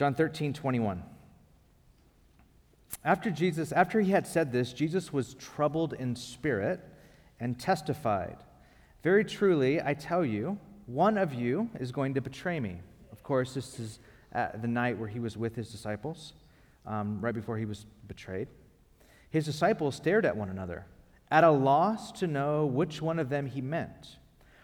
John 13:21. After he had said this, Jesus was troubled in spirit and testified, "Very truly, I tell you, one of you is going to betray me." Of course, this is the night where he was with his disciples, right before he was betrayed. His disciples stared at one another, at a loss to know which one of them he meant.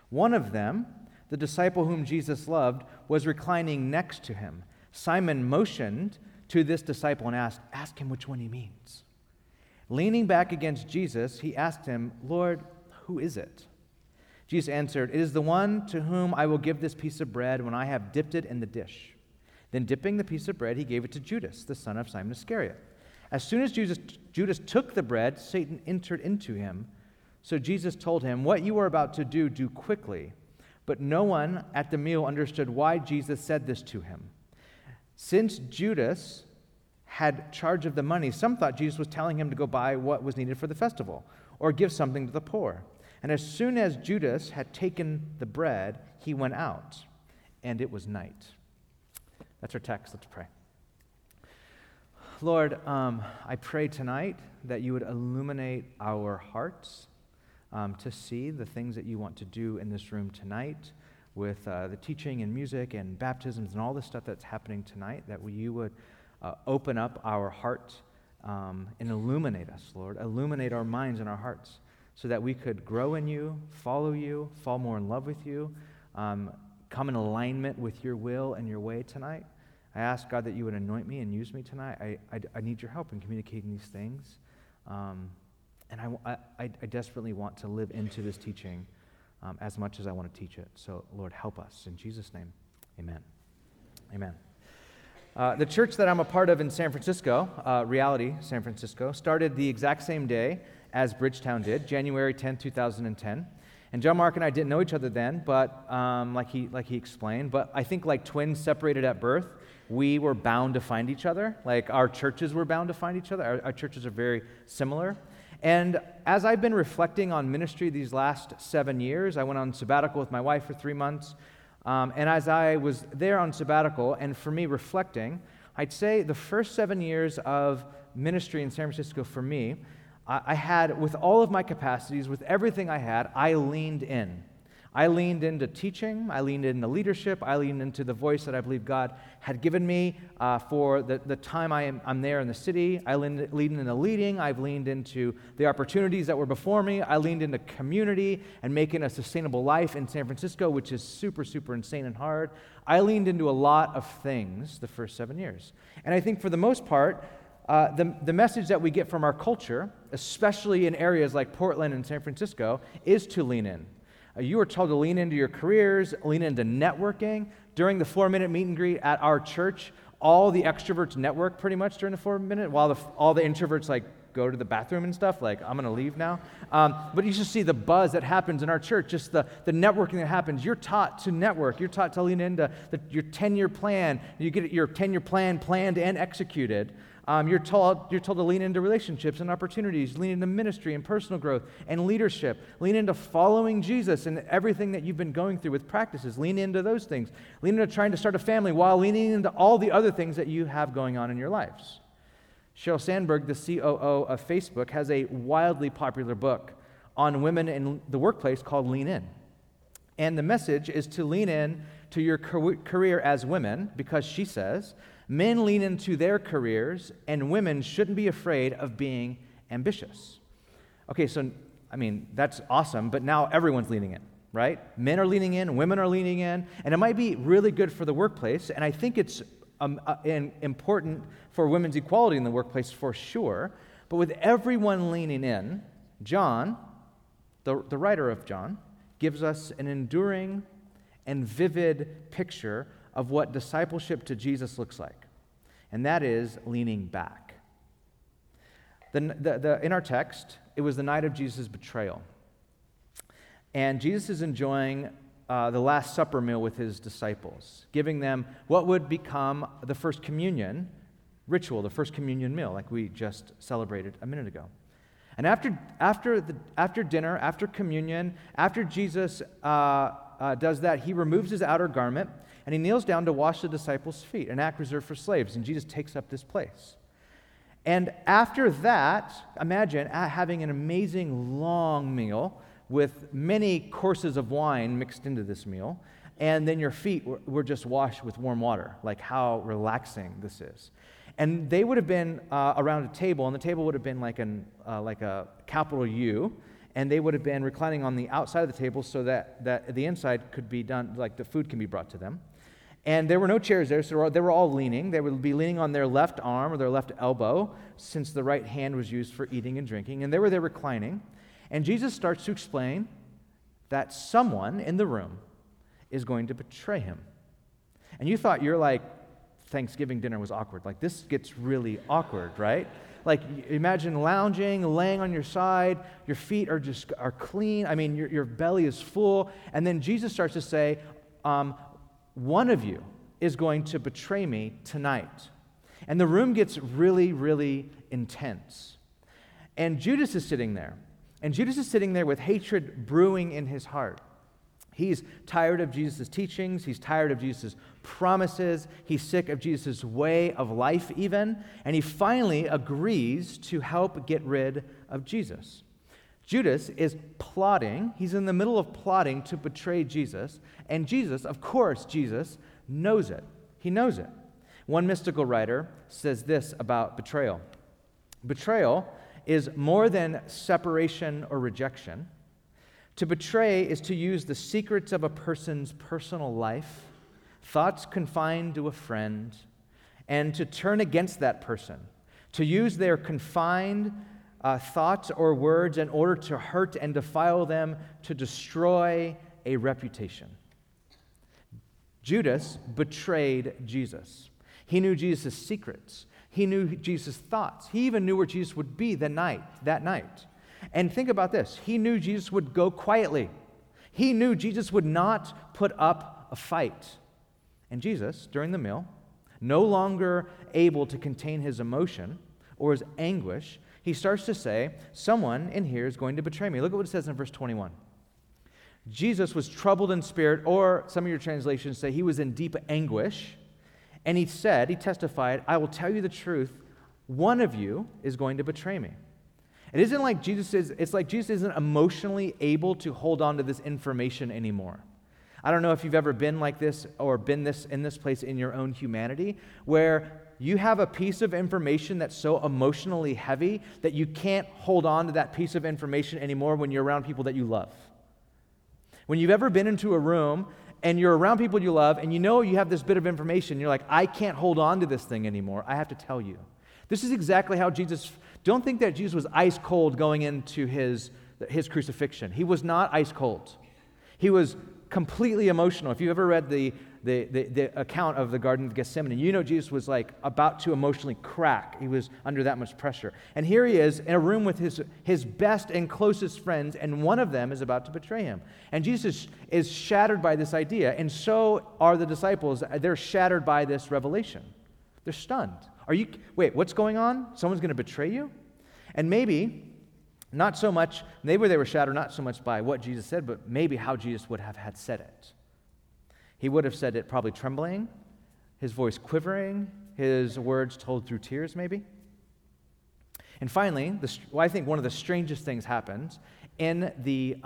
One of them, the disciple whom Jesus loved, was reclining next to him. Simon motioned to this disciple and asked, "Ask him which one he means." Leaning back against Jesus, he asked him, "Lord, who is it?" Jesus answered, "It is the one to whom I will give this piece of bread when I have dipped it in the dish." Then dipping the piece of bread, he gave it to Judas, the son of Simon Iscariot. As soon as Judas took the bread, Satan entered into him. So Jesus told him, "What you are about to do, do quickly." But no one at the meal understood why Jesus said this to him. Since Judas had charge of the money, some thought Jesus was telling him to go buy what was needed for the festival or give something to the poor. And as soon as Judas had taken the bread, he went out, and it was night. That's our text. Let's pray. Lord, I pray tonight that you would illuminate our hearts to see the things that you want to do in this room tonight, with the teaching and music and baptisms and all the stuff that's happening tonight, that you would open up our heart and illuminate us, Lord. Illuminate our minds and our hearts so that we could grow in you, follow you, fall more in love with you, come in alignment with your will and your way tonight. I ask, God, that you would anoint me and use me tonight. I need your help in communicating these things. And I desperately want to live into this teaching as much as I want to teach it. So, Lord, help us. In Jesus' name, amen. Amen. The church that I'm a part of in San Francisco, Reality San Francisco, started the exact same day as Bridgetown did, January 10, 2010. And John Mark and I didn't know each other then, but like he explained, but I think like twins separated at birth, we were bound to find each other. Like our churches were bound to find each other. Our churches are very similar. And as I've been reflecting on ministry these last 7 years, I went on sabbatical with my wife for 3 months, and as I was there on sabbatical, and for me reflecting, I'd say the first 7 years of ministry in San Francisco for me, I had, with all of my capacities, with everything I had, I leaned in. I leaned into teaching, I leaned into leadership, I leaned into the voice that I believe God had given me for the time I'm there in the city. I leaned into leading, I've leaned into the opportunities that were before me, I leaned into community and making a sustainable life in San Francisco, which is super, super insane and hard. I leaned into a lot of things the first 7 years. And I think for the most part, the message that we get from our culture, especially in areas like Portland and San Francisco, is to lean in. You were told to lean into your careers, lean into networking. During the 4-minute meet and greet at our church, all the extroverts network pretty much during the 4-minute, while all the introverts like go to the bathroom and stuff, like I'm gonna leave now. But you should see the buzz that happens in our church, just the networking that happens. You're taught to network, you're taught to lean into your 10-year plan. You get your 10-year plan planned and executed. You're told to lean into relationships and opportunities, lean into ministry and personal growth and leadership, lean into following Jesus and everything that you've been going through with practices, lean into those things, lean into trying to start a family while leaning into all the other things that you have going on in your lives. Sheryl Sandberg, the COO of Facebook, has a wildly popular book on women in the workplace called Lean In. And the message is to lean in to your career as women because she says, men lean into their careers, and women shouldn't be afraid of being ambitious. Okay, so, I mean, that's awesome, but now everyone's leaning in, right? Men are leaning in, women are leaning in, and it might be really good for the workplace, and I think it's important for women's equality in the workplace for sure, but with everyone leaning in, John, the writer of John, gives us an enduring and vivid picture of what discipleship to Jesus looks like, and that is leaning back. In our text, it was the night of Jesus' betrayal, and Jesus is enjoying the Last Supper meal with his disciples, giving them what would become the First Communion ritual, the First Communion meal, like we just celebrated a minute ago. And after dinner, after communion, after Jesus does that, he removes his outer garment, and he kneels down to wash the disciples' feet, an act reserved for slaves, and Jesus takes up this place. And after that, imagine having an amazing long meal with many courses of wine mixed into this meal, and then your feet were just washed with warm water, like how relaxing this is. And they would have been around a table, and the table would have been like a capital U, and they would have been reclining on the outside of the table so that the inside could be done, like the food can be brought to them. And there were no chairs there, so they were all leaning. They would be leaning on their left arm or their left elbow, since the right hand was used for eating and drinking, and they were there reclining. And Jesus starts to explain that someone in the room is going to betray him. And you thought you're like, Thanksgiving dinner was awkward. Like, this gets really awkward, right? Like, imagine lounging, laying on your side, your feet are clean. I mean, your belly is full. And then Jesus starts to say, one of you is going to betray me tonight. And the room gets really, really intense. And Judas is sitting there. And Judas is sitting there with hatred brewing in his heart. He's tired of Jesus' teachings. He's tired of Jesus' promises. He's sick of Jesus' way of life even. And he finally agrees to help get rid of Jesus. Judas is plotting. He's in the middle of plotting to betray Jesus. And Jesus, of course, Jesus knows it. He knows it. One mystical writer says this about betrayal. Betrayal is more than separation or rejection. To betray is to use the secrets of a person's personal life, thoughts confined to a friend, and to turn against that person, to use their confined thoughts or words in order to hurt and defile them, to destroy a reputation. Judas betrayed Jesus. He knew Jesus' secrets. He knew Jesus' thoughts. He even knew where Jesus would be that night. And think about this. He knew Jesus would go quietly. He knew Jesus would not put up a fight. And Jesus, during the meal, no longer able to contain his emotion or his anguish, he starts to say, someone in here is going to betray me. Look at what it says in verse 21. Jesus was troubled in spirit, or some of your translations say he was in deep anguish. And he said, he testified, I will tell you the truth, one of you is going to betray me. It's like Jesus isn't emotionally able to hold on to this information anymore. I don't know if you've ever been like this or in this place in your own humanity, where you have a piece of information that's so emotionally heavy that you can't hold on to that piece of information anymore when you're around people that you love. When you've ever been into a room and you're around people you love and you know you have this bit of information, you're like, I can't hold on to this thing anymore. I have to tell you. This is exactly how Jesus. Don't think that Jesus was ice cold going into his crucifixion. He was not ice cold. He was completely emotional. If you've ever read the account of the Garden of Gethsemane, you know Jesus was like about to emotionally crack. He was under that much pressure. And here he is in a room with his best and closest friends, and one of them is about to betray him. And Jesus is shattered by this idea, and so are the disciples. They're shattered by this revelation. They're stunned. What's going on? Someone's going to betray you? And maybe they were shattered not so much by what Jesus said, but maybe how Jesus would have had said it. He would have said it probably trembling, his voice quivering, his words told through tears maybe. And finally, I think one of the strangest things happens in the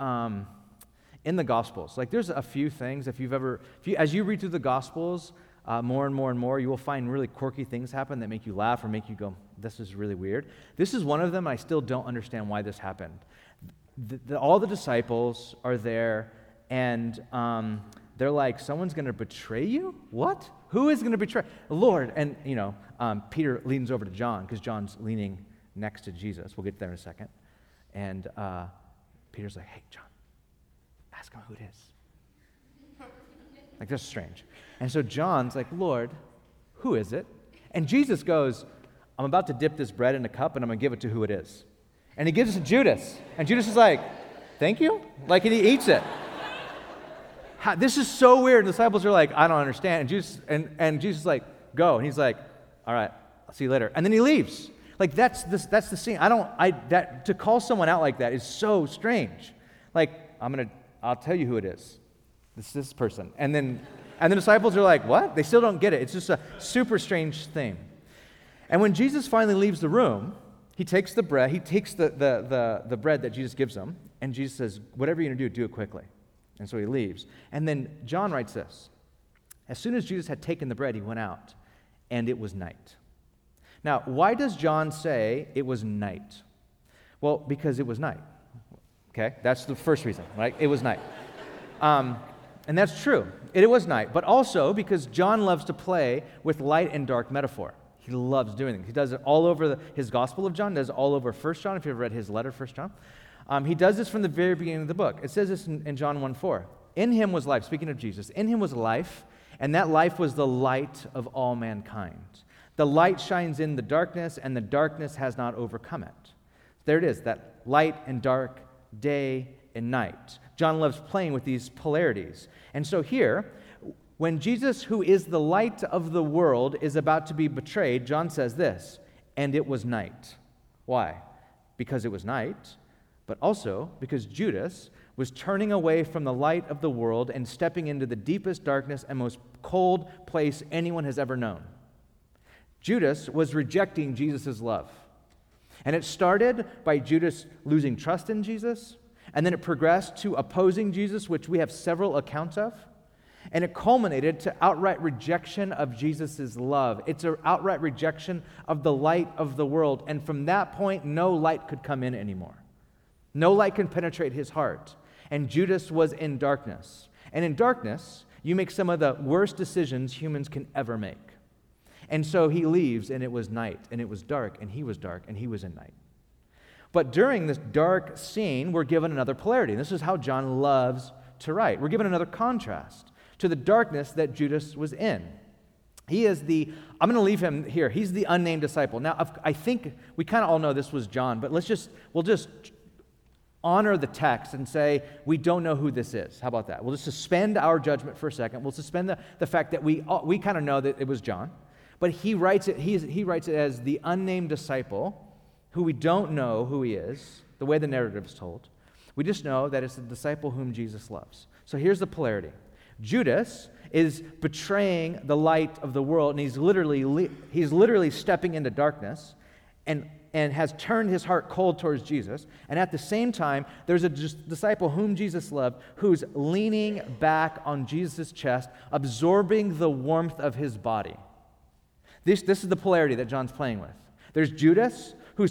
Gospels. Like, there's a few things, as you read through the Gospels, more and more and more, you will find really quirky things happen that make you laugh or make you go, this is really weird. This is one of them. I still don't understand why this happened. All the disciples are there, and they're like, someone's going to betray you? What? Who is going to betray? Lord. And, Peter leans over to John, because John's leaning next to Jesus. We'll get there in a second. And Peter's like, hey, John, ask him who it is. Like, that's strange. And so John's like, Lord, who is it? And Jesus goes, I'm about to dip this bread in a cup, and I'm going to give it to who it is. And he gives it to Judas. And Judas is like, thank you? Like, and he eats it. This is so weird. The disciples are like, I don't understand. And Jesus is like, go. And he's like, all right, I'll see you later. And then he leaves. Like, that's the scene. To call someone out like that is so strange. Like, I'll tell you who it is. It's this person. And then And the disciples are like, what? They still don't get it. It's just a super strange thing. And when Jesus finally leaves the room, he takes the bread, he takes the bread that Jesus gives them, and Jesus says, whatever you're going to do it quickly. And so he leaves. And then John writes this. As soon as Jesus had taken the bread, he went out, and it was night. Now, why does John say it was night? Well, because it was night. Okay, that's the first reason, right? It was night. And that's true. It was night, but also because John loves to play with light and dark metaphor. He loves doing things. He does it all over his Gospel of John, does it all over 1 John, if you've read his letter, 1 John. He does this from the very beginning of the book. It says this in John 1:4. In him was life, speaking of Jesus. In him was life, and that life was the light of all mankind. The light shines in the darkness, and the darkness has not overcome it. There it is, that light and dark, day and night. John loves playing with these polarities. And so here, when Jesus, who is the light of the world, is about to be betrayed, John says this, and it was night. Why? Because it was night, but also because Judas was turning away from the light of the world and stepping into the deepest darkness and most cold place anyone has ever known. Judas was rejecting Jesus' love. And it started by Judas losing trust in Jesus, and then it progressed to opposing Jesus, which we have several accounts of. And it culminated to outright rejection of Jesus' love. It's an outright rejection of the light of the world. And from that point, no light could come in anymore. No light can penetrate his heart. And Judas was in darkness. And in darkness, you make some of the worst decisions humans can ever make. And so he leaves, and it was night, and it was dark, and he was dark, and he was in night. But during this dark scene, we're given another polarity. This is how John loves to write. We're given another contrast to the darkness that Judas was in. He is I'm going to leave him here. He's the unnamed disciple. Now, I think we kind of all know this was John, but we'll just honor the text and say, we don't know who this is. How about that? We'll just suspend our judgment for a second. We'll suspend the fact that we kind of know that it was John. But he writes it as the unnamed disciple, who we don't know who he is, the way the narrative is told. We just know that it's the disciple whom Jesus loves. So here's the polarity. Judas is betraying the light of the world, and he's literally stepping into darkness and has turned his heart cold towards Jesus. And at the same time, there's a disciple whom Jesus loved who's leaning back on Jesus' chest, absorbing the warmth of his body. This is the polarity that John's playing with. There's Judas, who's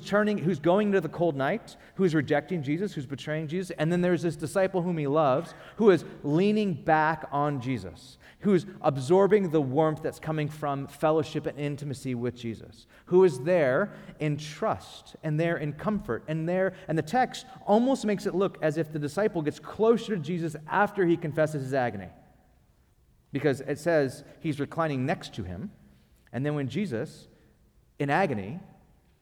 going into the cold night, who's rejecting Jesus, who's betraying Jesus, and then there's this disciple whom he loves, who is leaning back on Jesus, who's absorbing the warmth that's coming from fellowship and intimacy with Jesus, who is there in trust and there in comfort and there, and the text almost makes it look as if the disciple gets closer to Jesus after he confesses his agony, because it says he's reclining next to him, and then when Jesus, in agony,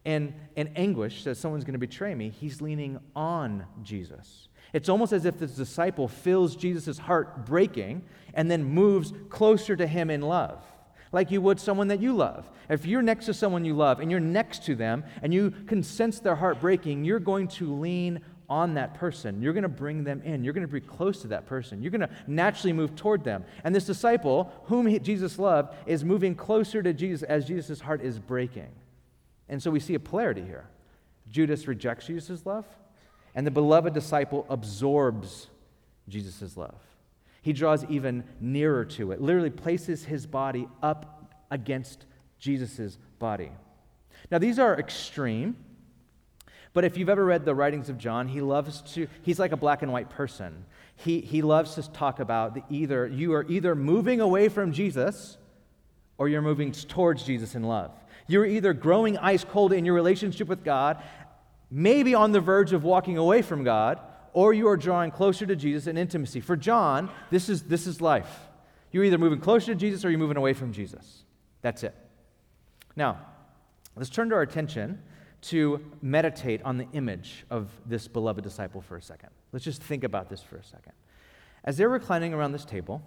in anguish, says someone's going to betray me, he's leaning on Jesus. It's almost as if this disciple feels Jesus' heart breaking and then moves closer to him in love, like you would someone that you love. If you're next to someone you love and you're next to them and you can sense their heart breaking, you're going to lean on that person. You're going to bring them in. You're going to be close to that person. You're going to naturally move toward them. And this disciple, whom Jesus loved, is moving closer to Jesus as Jesus' heart is breaking. And so we see a polarity here. Judas rejects Jesus' love, and the beloved disciple absorbs Jesus' love. He draws even nearer to it, literally places his body up against Jesus' body. Now, these are extreme, but if you've ever read the writings of John, he's like a black and white person. He loves to talk about you are either moving away from Jesus or you're moving towards Jesus in love. You're either growing ice cold in your relationship with God, maybe on the verge of walking away from God, or you are drawing closer to Jesus in intimacy. For John, this is life. You're either moving closer to Jesus or you're moving away from Jesus. That's it. Now, let's turn our attention to meditate on the image of this beloved disciple for a second. Let's just think about this for a second. As they're reclining around this table,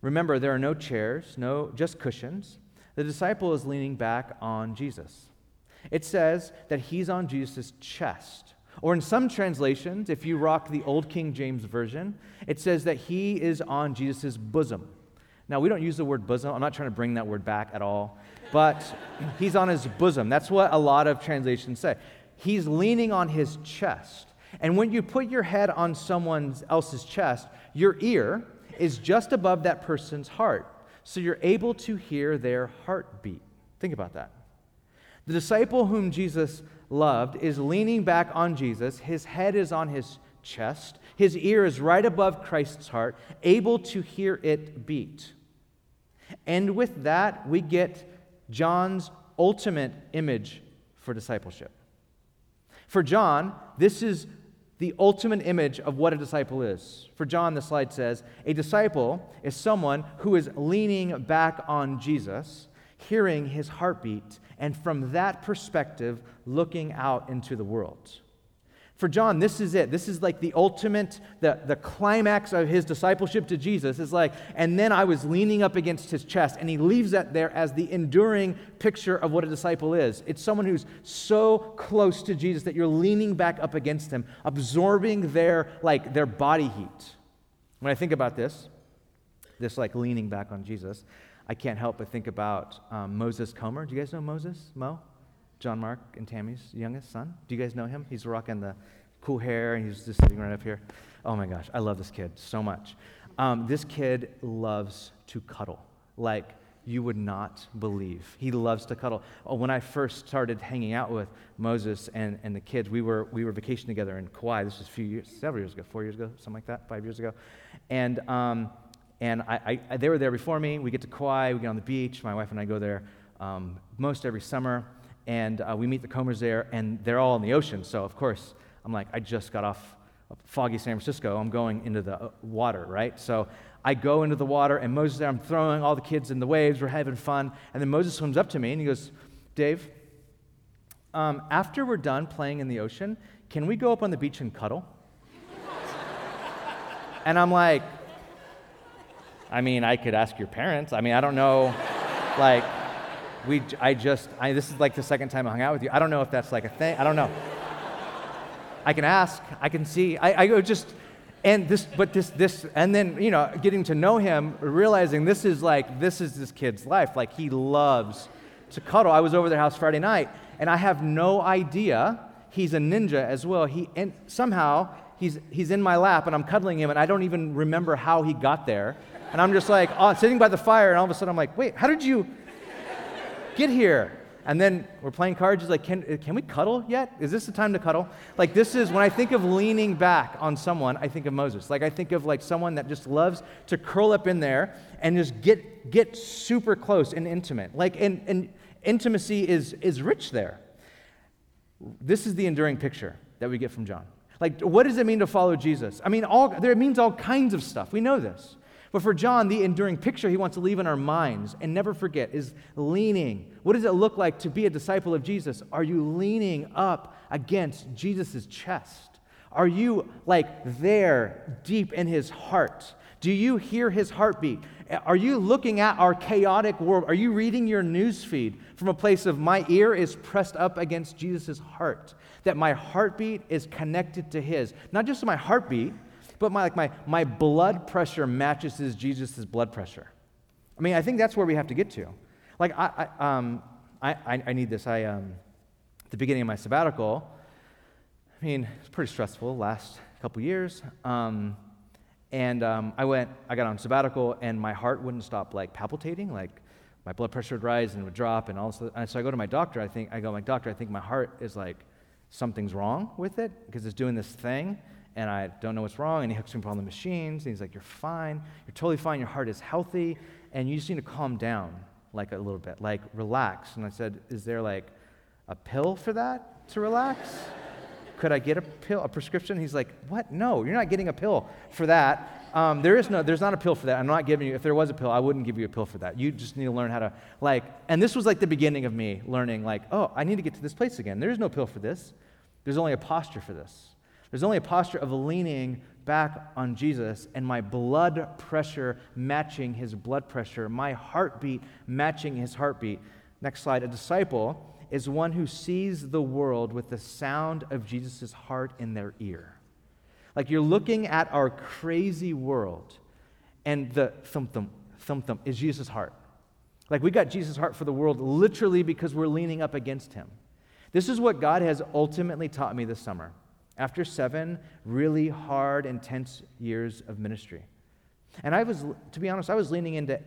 remember there are no chairs, just cushions. The disciple is leaning back on Jesus. It says that he's on Jesus' chest. Or in some translations, if you rock the old King James Version, it says that he is on Jesus' bosom. Now, we don't use the word bosom. I'm not trying to bring that word back at all. But he's on his bosom. That's what a lot of translations say. He's leaning on his chest. And when you put your head on someone else's chest, your ear is just above that person's heart. So you're able to hear their heartbeat. Think about that. The disciple whom Jesus loved is leaning back on Jesus. His head is on his chest. His ear is right above Christ's heart, able to hear it beat. And with that, we get John's ultimate image for discipleship. For John, this is the ultimate image of what a disciple is. For John, the slide says, a disciple is someone who is leaning back on Jesus, hearing his heartbeat, and from that perspective, looking out into the world. For John, this is it. This is like the ultimate, the climax of his discipleship to Jesus. It's like, and then I was leaning up against his chest, and he leaves that there as the enduring picture of what a disciple is. It's someone who's so close to Jesus that you're leaning back up against him, absorbing their body heat. When I think about this like leaning back on Jesus, I can't help but think about Moses Comer. Do you guys know Moses? Mo? John Mark and Tammy's youngest son. Do you guys know him? He's rocking the cool hair, and he's just sitting right up here. Oh my gosh, I love this kid so much. This kid loves to cuddle like you would not believe. He loves to cuddle. Oh, when I first started hanging out with Moses and the kids, we were vacationing together in Kauai. This was five years ago. And I they were there before me. We get to Kauai, we get on the beach. My wife and I go there most every summer. And we meet the Comers there, and they're all in the ocean. So, of course, I'm like, I just got off foggy San Francisco. I'm going into the water, right? So I go into the water, and Moses there. I'm throwing all the kids in the waves. We're having fun. And then Moses swims up to me, and he goes, Dave, after we're done playing in the ocean, can we go up on the beach and cuddle? And I'm like, I mean, I could ask your parents. I mean, I don't know, like... this is like the second time I hung out with you. I don't know if that's like a thing. I don't know. I can ask. I can see. And then, getting to know him, realizing this is this kid's life. Like, he loves to cuddle. I was over their house Friday night, and I have no idea. He's a ninja as well. He's in my lap, and I'm cuddling him, and I don't even remember how he got there. And I'm just like, sitting by the fire, and all of a sudden I'm like, wait, how did you... get here? And then we're playing cards. He's like, can we cuddle yet? Is this the time to cuddle? Like, this is, when I think of leaning back on someone, I think of Moses. Like, I think of like someone that just loves to curl up in there and just get super close and intimate. Like, and intimacy is rich there. This is the enduring picture that we get from John. Like, what does it mean to follow Jesus? I mean, it means all kinds of stuff. We know this. But for John, the enduring picture he wants to leave in our minds and never forget is leaning. What does it look like to be a disciple of Jesus? Are you leaning up against Jesus' chest? Are you like there deep in his heart? Do you hear his heartbeat? Are you looking at our chaotic world? Are you reading your newsfeed from a place of my ear is pressed up against Jesus' heart? That my heartbeat is connected to his. Not just my heartbeat, but my blood pressure matches Jesus' blood pressure. I mean, I think that's where we have to get to. Like, I need this. At the beginning of my sabbatical, I mean, it's pretty stressful last couple years. I got on sabbatical, and my heart wouldn't stop like palpitating. Like, my blood pressure would rise and would drop, and all this. And so I go to my doctor. I think my heart is like something's wrong with it because it's doing this thing. And I don't know what's wrong, and he hooks me up on the machines, and he's like, you're fine, you're totally fine, your heart is healthy, and you just need to calm down, like, a little bit, like, relax. And I said, is there, like, a pill for that to relax? Could I get a pill, a prescription? He's like, what? No, you're not getting a pill for that. There's not a pill for that. I'm not giving you, if there was a pill, I wouldn't give you a pill for that. You just need to learn how to, like, and this was, like, the beginning of me learning, like, oh, I need to get to this place again. There's no pill for this. There's only a posture for this. There's only a posture of leaning back on Jesus and my blood pressure matching his blood pressure, my heartbeat matching his heartbeat. Next slide. A disciple is one who sees the world with the sound of Jesus' heart in their ear. Like, you're looking at our crazy world and the thump, thump, thump, is Jesus' heart. Like, we got Jesus' heart for the world literally because we're leaning up against him. This is what God has ultimately taught me this summer, after 7 really hard, intense years of ministry. And to be honest, I was leaning into,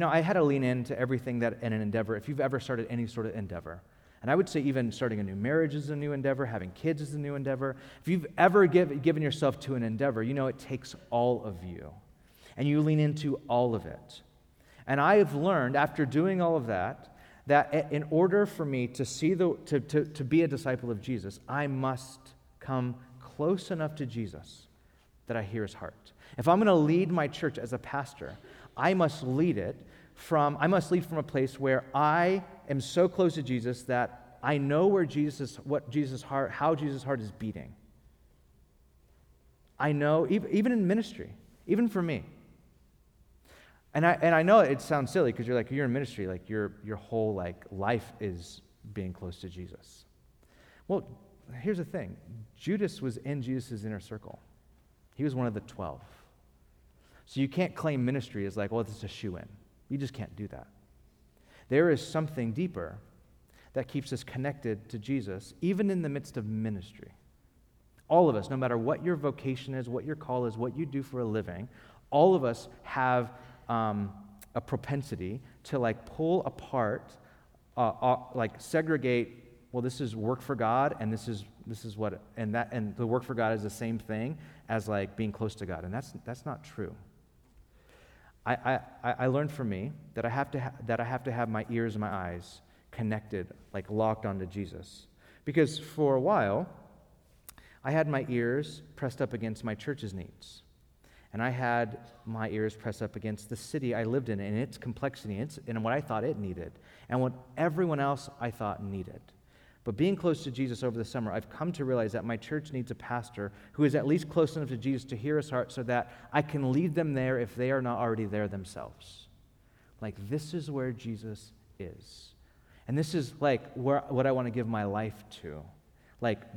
I had to lean into everything that in an endeavor, if you've ever started any sort of endeavor. And I would say even starting a new marriage is a new endeavor, having kids is a new endeavor. If you've ever given yourself to an endeavor, it takes all of you. And you lean into all of it. And I have learned after doing all of that, that in order for me to see to be a disciple of Jesus, I must come close enough to Jesus that I hear his heart. If I'm going to lead my church as a pastor, I must lead from a place where I am so close to Jesus that I know how Jesus' heart is beating. I know, even in ministry, even for me. And I know it sounds silly because you're in ministry, like your whole life is being close to Jesus. Well, here's the thing. Judas was in Jesus' inner circle. He was one of the 12. So you can't claim ministry as this is a shoo-in. You just can't do that. There is something deeper that keeps us connected to Jesus, even in the midst of ministry. All of us, no matter what your vocation is, what your call is, what you do for a living, all of us have a propensity to pull apart, segregate. Well, this is work for God, and this is the work for God is the same thing as being close to God, and that's not true. I learned from me that I have to have my ears and my eyes connected, locked onto Jesus, because for a while, I had my ears pressed up against my church's needs, and I had my ears pressed up against the city I lived in and its complexity and what I thought it needed and what everyone else I thought needed. But being close to Jesus over the summer, I've come to realize that my church needs a pastor who is at least close enough to Jesus to hear his heart so that I can lead them there if they are not already there themselves. This is where Jesus is. And this is what I want to give my life to.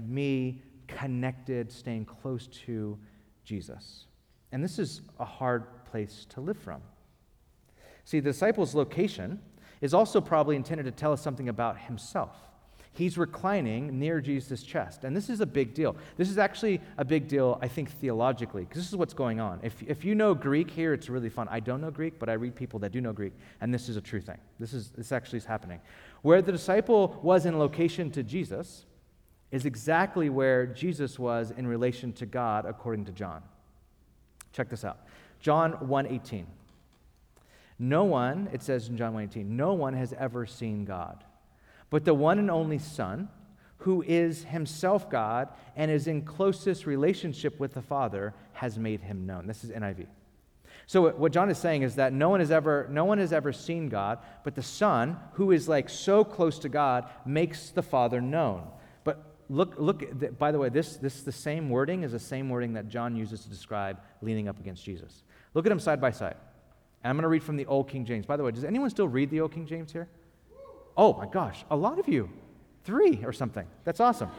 Me connected, staying close to Jesus. And this is a hard place to live from. See, the disciple's location is also probably intended to tell us something about himself. He's reclining near Jesus' chest. And this is a big deal. This is actually a big deal, I think, theologically, because this is what's going on. If you know Greek here, it's really fun. I don't know Greek, but I read people that do know Greek, and this is a true thing. This actually is happening. Where the disciple was in location to Jesus is exactly where Jesus was in relation to God, according to John. Check this out. John 1:18. No one, it says in John 1:18, no one has ever seen God, but the one and only Son, who is himself God and is in closest relationship with the Father, has made him known. This is NIV. So what John is saying is that no one has ever seen God, but the Son, who is so close to God, makes the Father known. But look, by the way, this the same wording is the same wording that John uses to describe leaning up against Jesus. Look at him side by side. And I'm going to read from the Old King James. By the way, does anyone still read the Old King James here? Oh my gosh, a lot of you. 3 or something. That's awesome.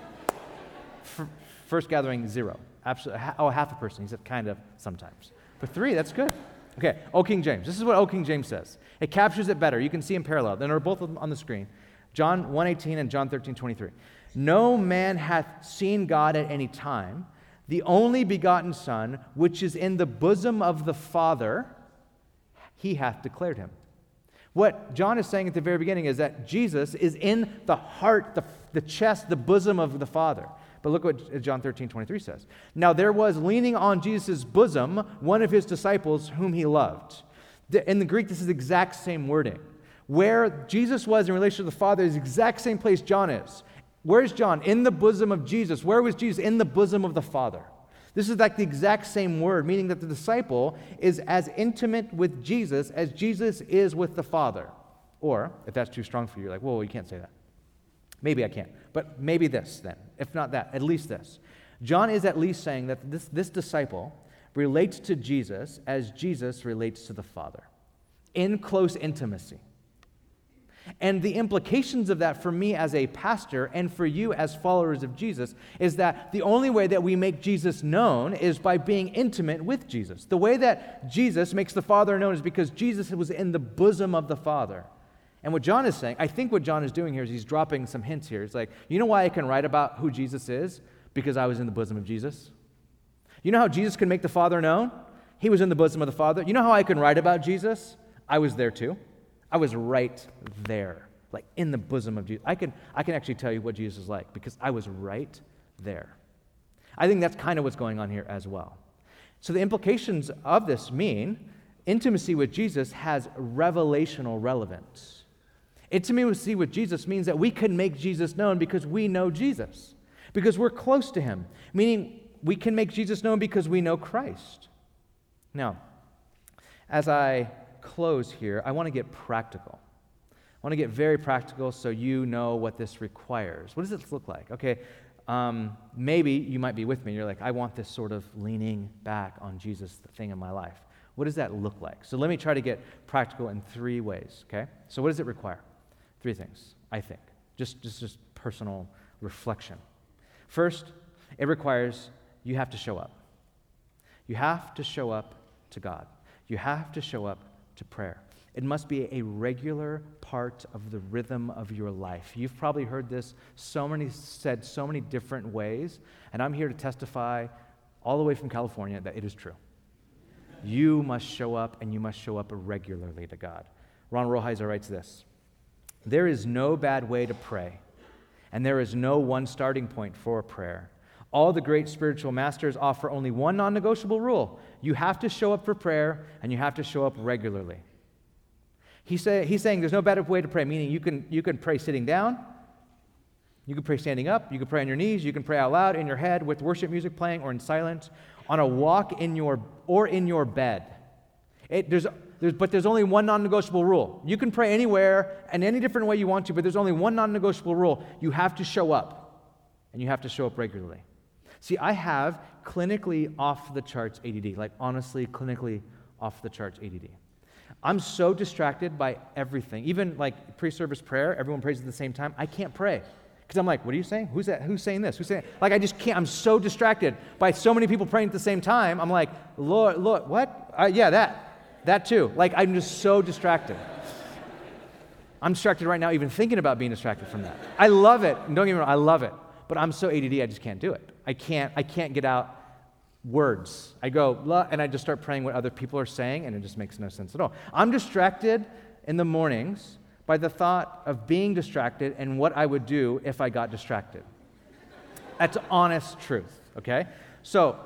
First gathering, 0. Absolutely. Half a person. He said kind of sometimes. But 3, that's good. Okay, Old King James. This is what Old King James says. It captures it better. You can see in parallel. And they're both on the screen. John 1:18 and John 13:23. No man hath seen God at any time. The only begotten Son, which is in the bosom of the Father, he hath declared him. What John is saying at the very beginning is that Jesus is in the heart, the chest, the bosom of the Father. But look what John 13:23 says. Now there was leaning on Jesus' bosom one of his disciples whom he loved. In the Greek, this is the exact same wording. Where Jesus was in relation to the Father is the exact same place John is. Where is John? In the bosom of Jesus. Where was Jesus? In the bosom of the Father. This is the exact same word, meaning that the disciple is as intimate with Jesus as Jesus is with the Father. Or, if that's too strong for you, you're like, whoa, you can't say that. Maybe I can't. But maybe this, then. If not that, at least this. John is at least saying that this disciple relates to Jesus as Jesus relates to the Father in close intimacy. And the implications of that for me as a pastor and for you as followers of Jesus is that the only way that we make Jesus known is by being intimate with Jesus. The way that Jesus makes the Father known is because Jesus was in the bosom of the Father. And what John is saying, I think what John is doing here is he's dropping some hints here. It's like, you know why I can write about who Jesus is? Because I was in the bosom of Jesus. You know how Jesus can make the Father known? He was in the bosom of the Father. You know how I can write about Jesus? I was there too. I was right there, like in the bosom of Jesus. I can actually tell you what Jesus is like because I was right there. I think that's kind of what's going on here as well. So the implications of this mean intimacy with Jesus has revelational relevance. Intimacy with Jesus means that we can make Jesus known because we know Jesus, because we're close to him, meaning we can make Jesus known because we know Christ. Now, as I close here, I want to get practical. I want to get very practical so you know what this requires. What does this look like? Okay, maybe you might be with me. You're like, I want this sort of leaning back on Jesus thing in my life. What does that look like? So let me try to get practical in three ways, okay? So what does it require? Three things, I think. Just personal reflection. First, it requires you have to show up. You have to show up to God. You have to show up to prayer. It must be a regular part of the rhythm of your life. You've probably heard this so many different ways, and I'm here to testify all the way from California that it is true. You must show up, and you must show up regularly to God. Ron Roheiser writes this: there is no bad way to pray, and there is no one starting point for prayer. All the great spiritual masters offer only one non-negotiable rule. You have to show up for prayer, and you have to show up regularly. He's saying there's no better way to pray, meaning you can pray sitting down, you can pray standing up, you can pray on your knees, you can pray out loud, in your head, with worship music playing, or in silence, on a walk, in your bed. There's only one non-negotiable rule. You can pray anywhere and any different way you want to, but there's only one non-negotiable rule. You have to show up, and you have to show up regularly. See, I have clinically off-the-charts ADD, like honestly, clinically off-the-charts ADD. I'm so distracted by everything, even like pre-service prayer, everyone prays at the same time. I can't pray because I'm like, what are you saying? Who's that? Who's saying this? Who's saying that? Like, I just can't. I'm so distracted by so many people praying at the same time. I'm like, Lord, what? That too. Like, I'm just so distracted. I'm distracted right now even thinking about being distracted from that. I love it. Don't get me wrong, I love it. But I'm so ADD, I just can't do it. I can't get out words. I go, la, and I just start praying what other people are saying, and it just makes no sense at all. I'm distracted in the mornings by the thought of being distracted and what I would do if I got distracted. That's honest truth, okay? So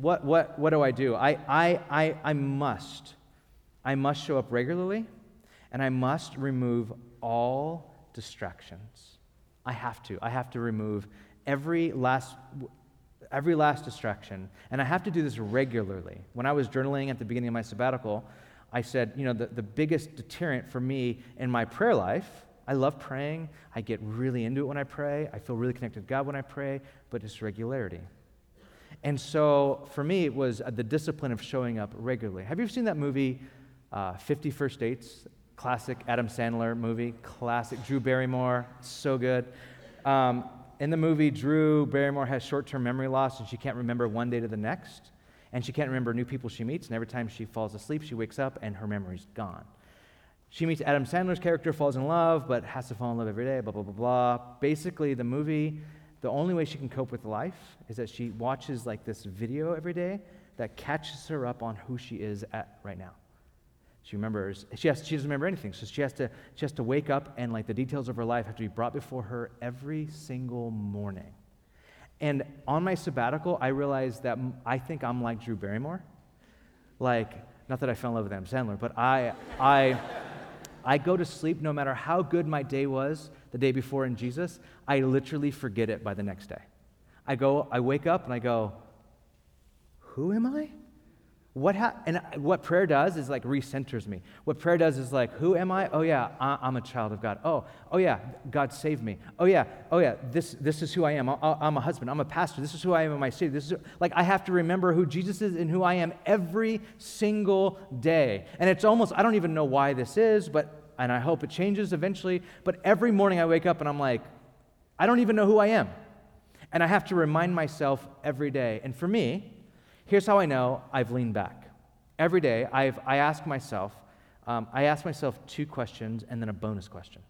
what do I do? I must show up regularly, and I must remove all distractions. I have to remove every last distraction, and I have to do this regularly. When I was journaling at the beginning of my sabbatical, I said, you know, the biggest deterrent for me in my prayer life, I love praying, I get really into it when I pray, I feel really connected to God when I pray, but it's regularity. And so for me, it was the discipline of showing up regularly. Have you ever seen that movie, 50 First Dates? Classic Adam Sandler movie, classic Drew Barrymore, so good. In the movie, Drew Barrymore has short-term memory loss, and she can't remember one day to the next, and she can't remember new people she meets, and every time she falls asleep, she wakes up, and her memory's gone. She meets Adam Sandler's character, falls in love, but has to fall in love every day, blah, blah, blah, blah. Basically, the movie, the only way she can cope with life is that she watches like this video every day that catches her up on who she is at right now. She remembers. She doesn't remember anything. So she has to wake up, and like the details of her life have to be brought before her every single morning. And on my sabbatical, I realized that I think I'm like Drew Barrymore. Like, not that I fell in love with Adam Sandler, but I go to sleep no matter how good my day was the day before in Jesus. I literally forget it by the next day. I wake up and I go, who am I? What prayer does is like recenters me. What prayer does is like, who am I? Oh yeah, I'm a child of God. Oh yeah, God saved me. Oh yeah, this is who I am. I'm a husband. I'm a pastor. This is who I am in my city. This is like I have to remember who Jesus is and who I am every single day. And it's almost I don't even know why this is, but and I hope it changes eventually, but every morning I wake up and I'm like, I don't even know who I am. And I have to remind myself every day. And for me, here's how I know I've leaned back. Every day I ask myself two questions and then a bonus question.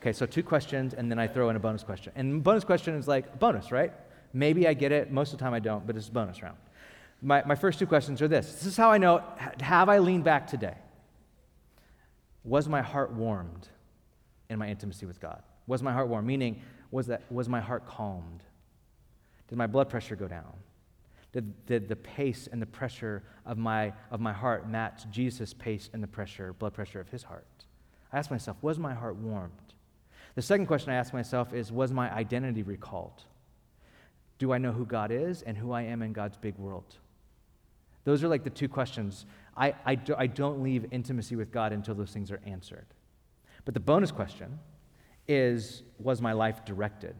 Okay, so two questions and then I throw in a bonus question. And bonus question is like a bonus, right? Maybe I get it. Most of the time I don't, but it's a bonus round. My first two questions are this. This is how I know, have I leaned back today? Was my heart warmed in my intimacy with God? Was my heart warmed? Meaning, was my heart calmed? Did my blood pressure go down? Did the pace and the pressure of my heart match Jesus' pace and the blood pressure of his heart? I asked myself, was my heart warmed? The second question I asked myself is, was my identity recalled? Do I know who God is and who I am in God's big world? Those are like the two questions. I don't leave intimacy with God until those things are answered. But the bonus question is, was my life directed?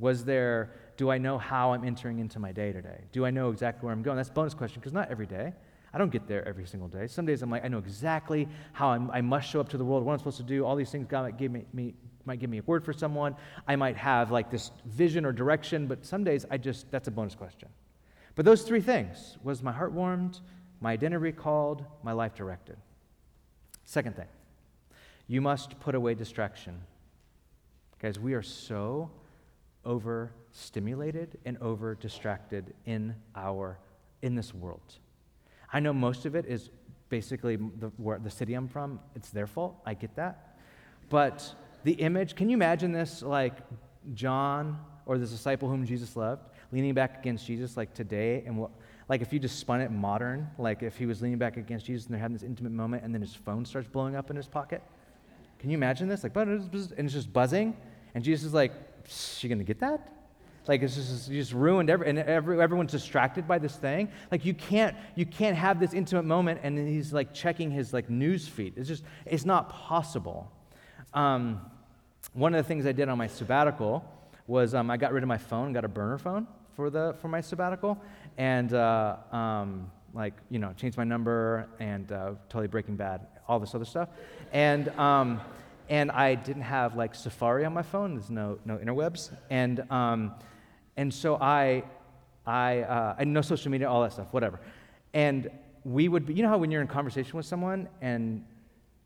Do I know how I'm entering into my day today? Do I know exactly where I'm going? That's a bonus question, because not every day. I don't get there every single day. Some days I'm like, I know exactly how I must show up to the world, what I'm supposed to do, all these things. God might give me a word for someone. I might have like this vision or direction, but some days that's a bonus question. But those three things: was my heart warmed, my identity recalled, my life directed. Second thing, you must put away distraction. Guys, we are so overstimulated and over-distracted in this world. I know most of it is basically the city I'm from. It's their fault. I get that. But the image, can you imagine this, like John or this disciple whom Jesus loved, leaning back against Jesus like today, and like if you just spun it modern, like if he was leaning back against Jesus and they're having this intimate moment and then his phone starts blowing up in his pocket? Can you imagine this? Like, and it's just buzzing, and Jesus is like, "You gonna get that?" Like it's just, you just ruined everyone's distracted by this thing. Like you can't have this intimate moment and then he's like checking his like news feed. It's not possible. One of the things I did on my sabbatical was I got rid of my phone, got a burner phone for my sabbatical, and changed my number and totally Breaking Bad, all this other stuff, and. And I didn't have like Safari on my phone. There's no interwebs, and so I no social media, all that stuff, whatever. And we would be, you know how when you're in conversation with someone and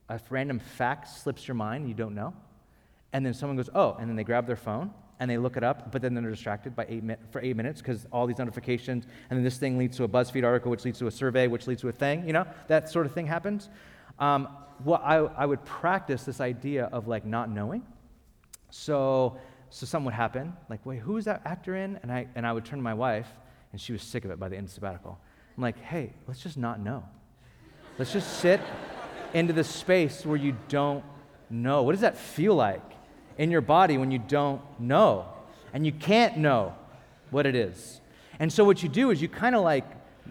a random fact slips your mind, you don't know, and then someone goes, oh, and then they grab their phone and they look it up, but then they're distracted for 8 minutes because all these notifications, and then this thing leads to a BuzzFeed article, which leads to a survey, which leads to a thing, you know, that sort of thing happens. I would practice this idea of like not knowing. So something would happen, like, wait, who is that actor in? And I would turn to my wife, and she was sick of it by the end of sabbatical. I'm like, hey, let's just not know. Let's just sit into the space where you don't know. What does that feel like in your body when you don't know? And you can't know what it is. And so what you do is you kind of like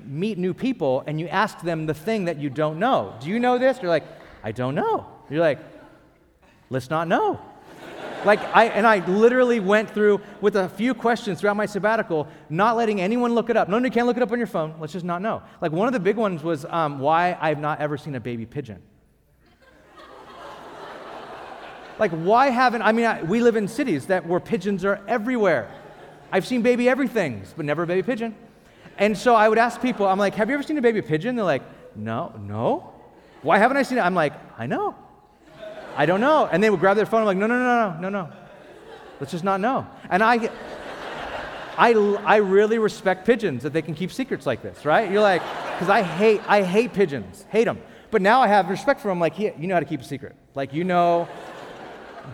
meet new people and you ask them the thing that you don't know. Do you know this? You're like, I don't know. You're like, let's not know. I literally went through with a few questions throughout my sabbatical, not letting anyone look it up. No, you can't look it up on your phone. Let's just not know. Like one of the big ones was why I've not ever seen a baby pigeon. Like why haven't, we live in cities where pigeons are everywhere. I've seen baby everythings, but never a baby pigeon. And so I would ask people, I'm like, have you ever seen a baby pigeon? They're like, no. Why haven't I seen it? I'm like, I know. I don't know. And they would grab their phone. I'm like, no. Let's just not know. And I really respect pigeons that they can keep secrets like this, right? You're like, because I hate pigeons, hate them. But now I have respect for them. Like, yeah, you know how to keep a secret. Like, you know,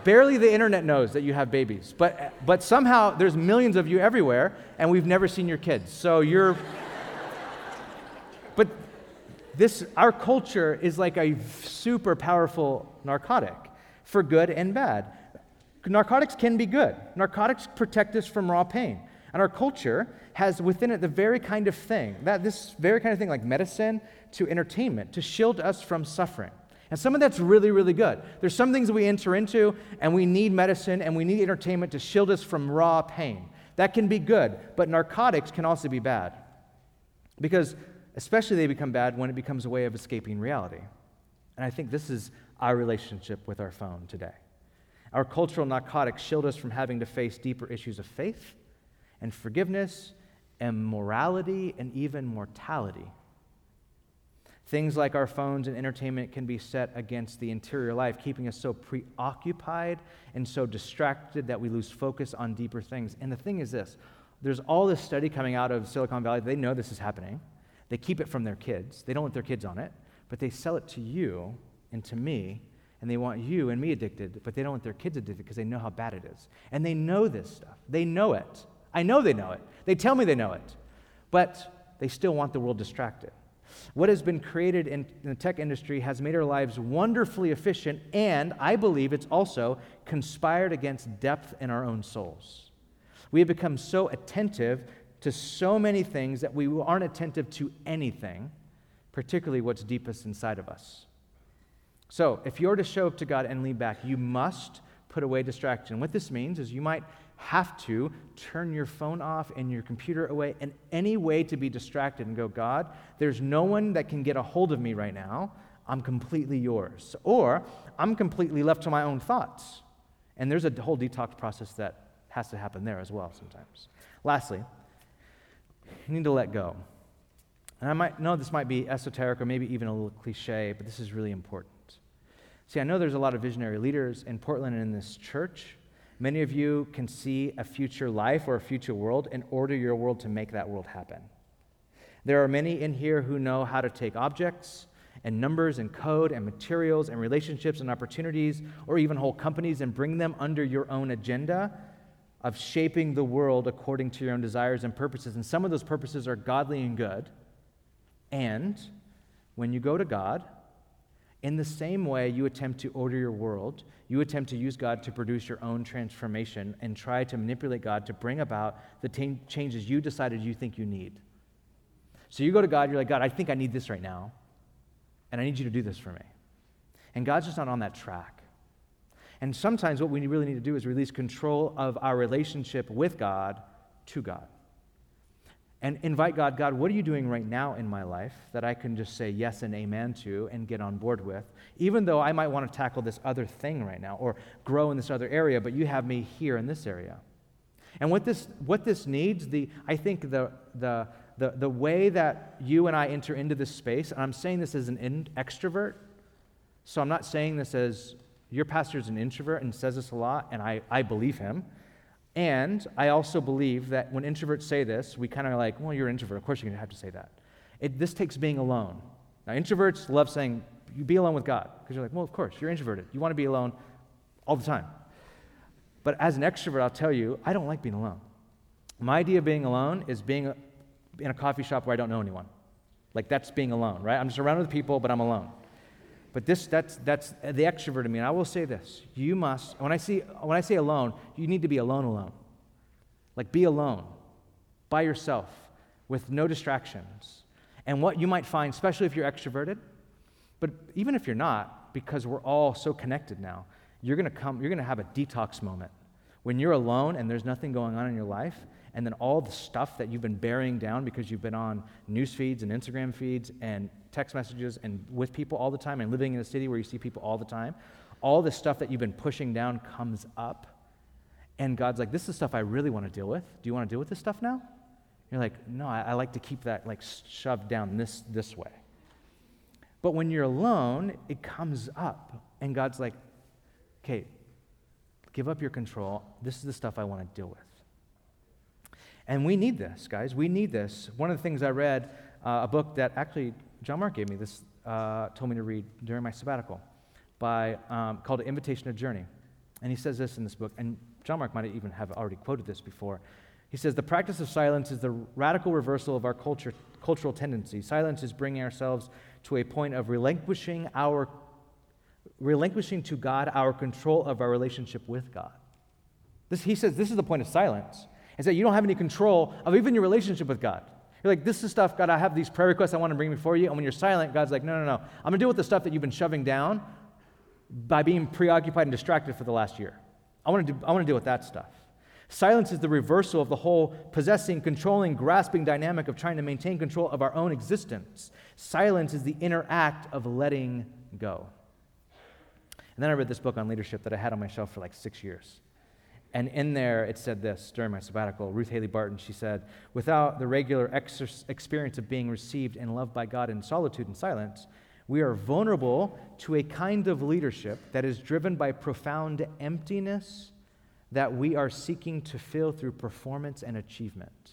barely the internet knows that you have babies, but somehow there's millions of you everywhere, and we've never seen your kids. So but this, our culture is like a super powerful narcotic for good and bad. Narcotics can be good. Narcotics protect us from raw pain. And our culture has within it the very kind of thing, like medicine to entertainment, to shield us from suffering. And some of that's really, really good. There's some things that we enter into, and we need medicine, and we need entertainment to shield us from raw pain. That can be good, but narcotics can also be bad. Because especially they become bad when it becomes a way of escaping reality. And I think this is our relationship with our phone today. Our cultural narcotics shield us from having to face deeper issues of faith and forgiveness and morality and even mortality. Things like our phones and entertainment can be set against the interior life, keeping us so preoccupied and so distracted that we lose focus on deeper things. And the thing is this, there's all this study coming out of Silicon Valley. They know this is happening. They keep it from their kids. They don't want their kids on it, but they sell it to you and to me, and they want you and me addicted, but they don't want their kids addicted because they know how bad it is. And they know this stuff. They know it. I know they know it. They tell me they know it, but they still want the world distracted. What has been created in the tech industry has made our lives wonderfully efficient, and I believe it's also conspired against depth in our own souls. We have become so attentive to so many things that we aren't attentive to anything, particularly what's deepest inside of us. So if you're to show up to God and lean back, you must put away distraction. What this means is you might have to turn your phone off and your computer away and any way to be distracted and go, God, there's no one that can get a hold of me right now. I'm completely yours. Or I'm completely left to my own thoughts. And there's a whole detox process that has to happen there as well sometimes. Lastly, you need to let go. And I might know this might be esoteric or maybe even a little cliche, but this is really important. See, I know there's a lot of visionary leaders in Portland and in this church. Many of you can see a future life or a future world and order your world to make that world happen. There are many in here who know how to take objects and numbers and code and materials and relationships and opportunities or even whole companies and bring them under your own agenda of shaping the world according to your own desires and purposes. And some of those purposes are godly and good. And when you go to God, in the same way you attempt to order your world, you attempt to use God to produce your own transformation and try to manipulate God to bring about the changes you decided you think you need. So you go to God, you're like, God, I think I need this right now, and I need you to do this for me. And God's just not on that track. And sometimes what we really need to do is release control of our relationship with God to God. And invite God, God, what are you doing right now in my life that I can just say yes and amen to and get on board with, even though I might want to tackle this other thing right now or grow in this other area, but you have me here in this area. And what this needs, I think the way that you and I enter into this space, and I'm saying this as an extrovert, so I'm not saying this as your pastor's an introvert and says this a lot, and I believe him. And I also believe that when introverts say this, we kind of are like, well, you're an introvert. Of course you're going to have to say that. This takes being alone. Now, introverts love saying, you be alone with God. Because you're like, well, of course, you're introverted. You want to be alone all the time. But as an extrovert, I'll tell you, I don't like being alone. My idea of being alone is being in a coffee shop where I don't know anyone. Like, that's being alone, right? I'm surrounded with people, but I'm alone. But that's the extrovert in me, and I will say this. You must, when I say alone, you need to be alone. Like, be alone, by yourself, with no distractions. And what you might find, especially if you're extroverted, but even if you're not, because we're all so connected now, you're gonna have a detox moment. When you're alone and there's nothing going on in your life, and then all the stuff that you've been burying down because you've been on news feeds and Instagram feeds and text messages and with people all the time and living in a city where you see people all the time, all the stuff that you've been pushing down comes up. And God's like, this is stuff I really want to deal with. Do you want to deal with this stuff now? You're like, no, I like to keep that like shoved down this way. But when you're alone, it comes up. And God's like, okay, give up your control. This is the stuff I want to deal with. And we need this, guys. We need this. One of the things I read, a book that actually John Mark gave me, this told me to read during my sabbatical, called Invitation to Journey. And he says this in this book, and John Mark might even have already quoted this before. He says, the practice of silence is the radical reversal of our cultural tendency. Silence is bringing ourselves to a point of relinquishing to God our control of our relationship with God. He says this is the point of silence. Is that you don't have any control of even your relationship with God. You're like, this is stuff, God, I have these prayer requests I want to bring before you. And when you're silent, God's like, no. I'm going to deal with the stuff that you've been shoving down by being preoccupied and distracted for the last year. I want to deal with that stuff. Silence is the reversal of the whole possessing, controlling, grasping dynamic of trying to maintain control of our own existence. Silence is the inner act of letting go. And then I read this book on leadership that I had on my shelf for like 6 years. And in there, it said this during my sabbatical. Ruth Haley Barton, she said, without the regular experience of being received and loved by God in solitude and silence, we are vulnerable to a kind of leadership that is driven by profound emptiness that we are seeking to fill through performance and achievement.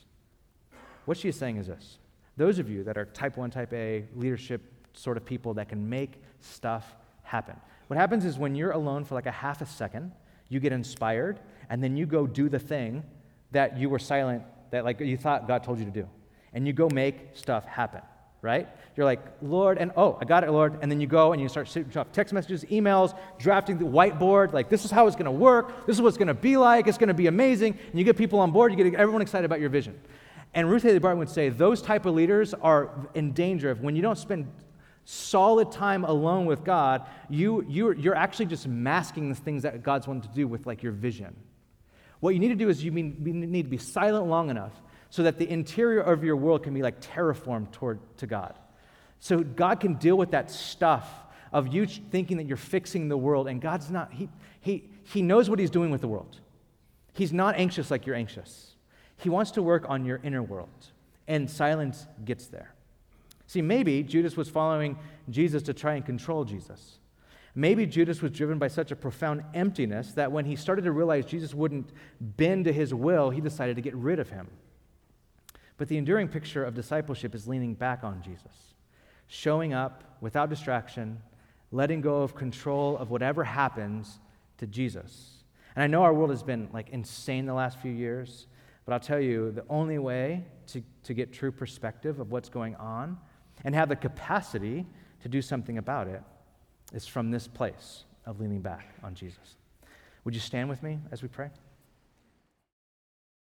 What she is saying is this. Those of you that are type 1, type A leadership sort of people that can make stuff happen. What happens is when you're alone for like a half a second, you get inspired, and then you go do the thing that you were silent, that like you thought God told you to do. And you go make stuff happen, right? You're like, Lord, and oh, I got it, Lord. And then you go and you start shooting off text messages, emails, drafting the whiteboard, like this is how it's going to work. This is what it's going to be like. It's going to be amazing. And you get people on board. You get everyone excited about your vision. And Ruth Haley Barton would say those type of leaders are in danger of when you don't spend solid time alone with God, you're actually just masking the things that God's wanted to do with like your vision. What you need to do is you need to be silent long enough so that the interior of your world can be like terraformed toward to God. So God can deal with that stuff of you thinking that you're fixing the world, and God's not. He knows what he's doing with the world. He's not anxious like you're anxious. He wants to work on your inner world, and silence gets there. See, maybe Judas was following Jesus to try and control Jesus. Maybe Judas was driven by such a profound emptiness that when he started to realize Jesus wouldn't bend to his will, he decided to get rid of him. But the enduring picture of discipleship is leaning back on Jesus, showing up without distraction, letting go of control of whatever happens to Jesus. And I know our world has been like insane the last few years, but I'll tell you, the only way to get true perspective of what's going on and have the capacity to do something about it is from this place of leaning back on Jesus. Would you stand with me as we pray?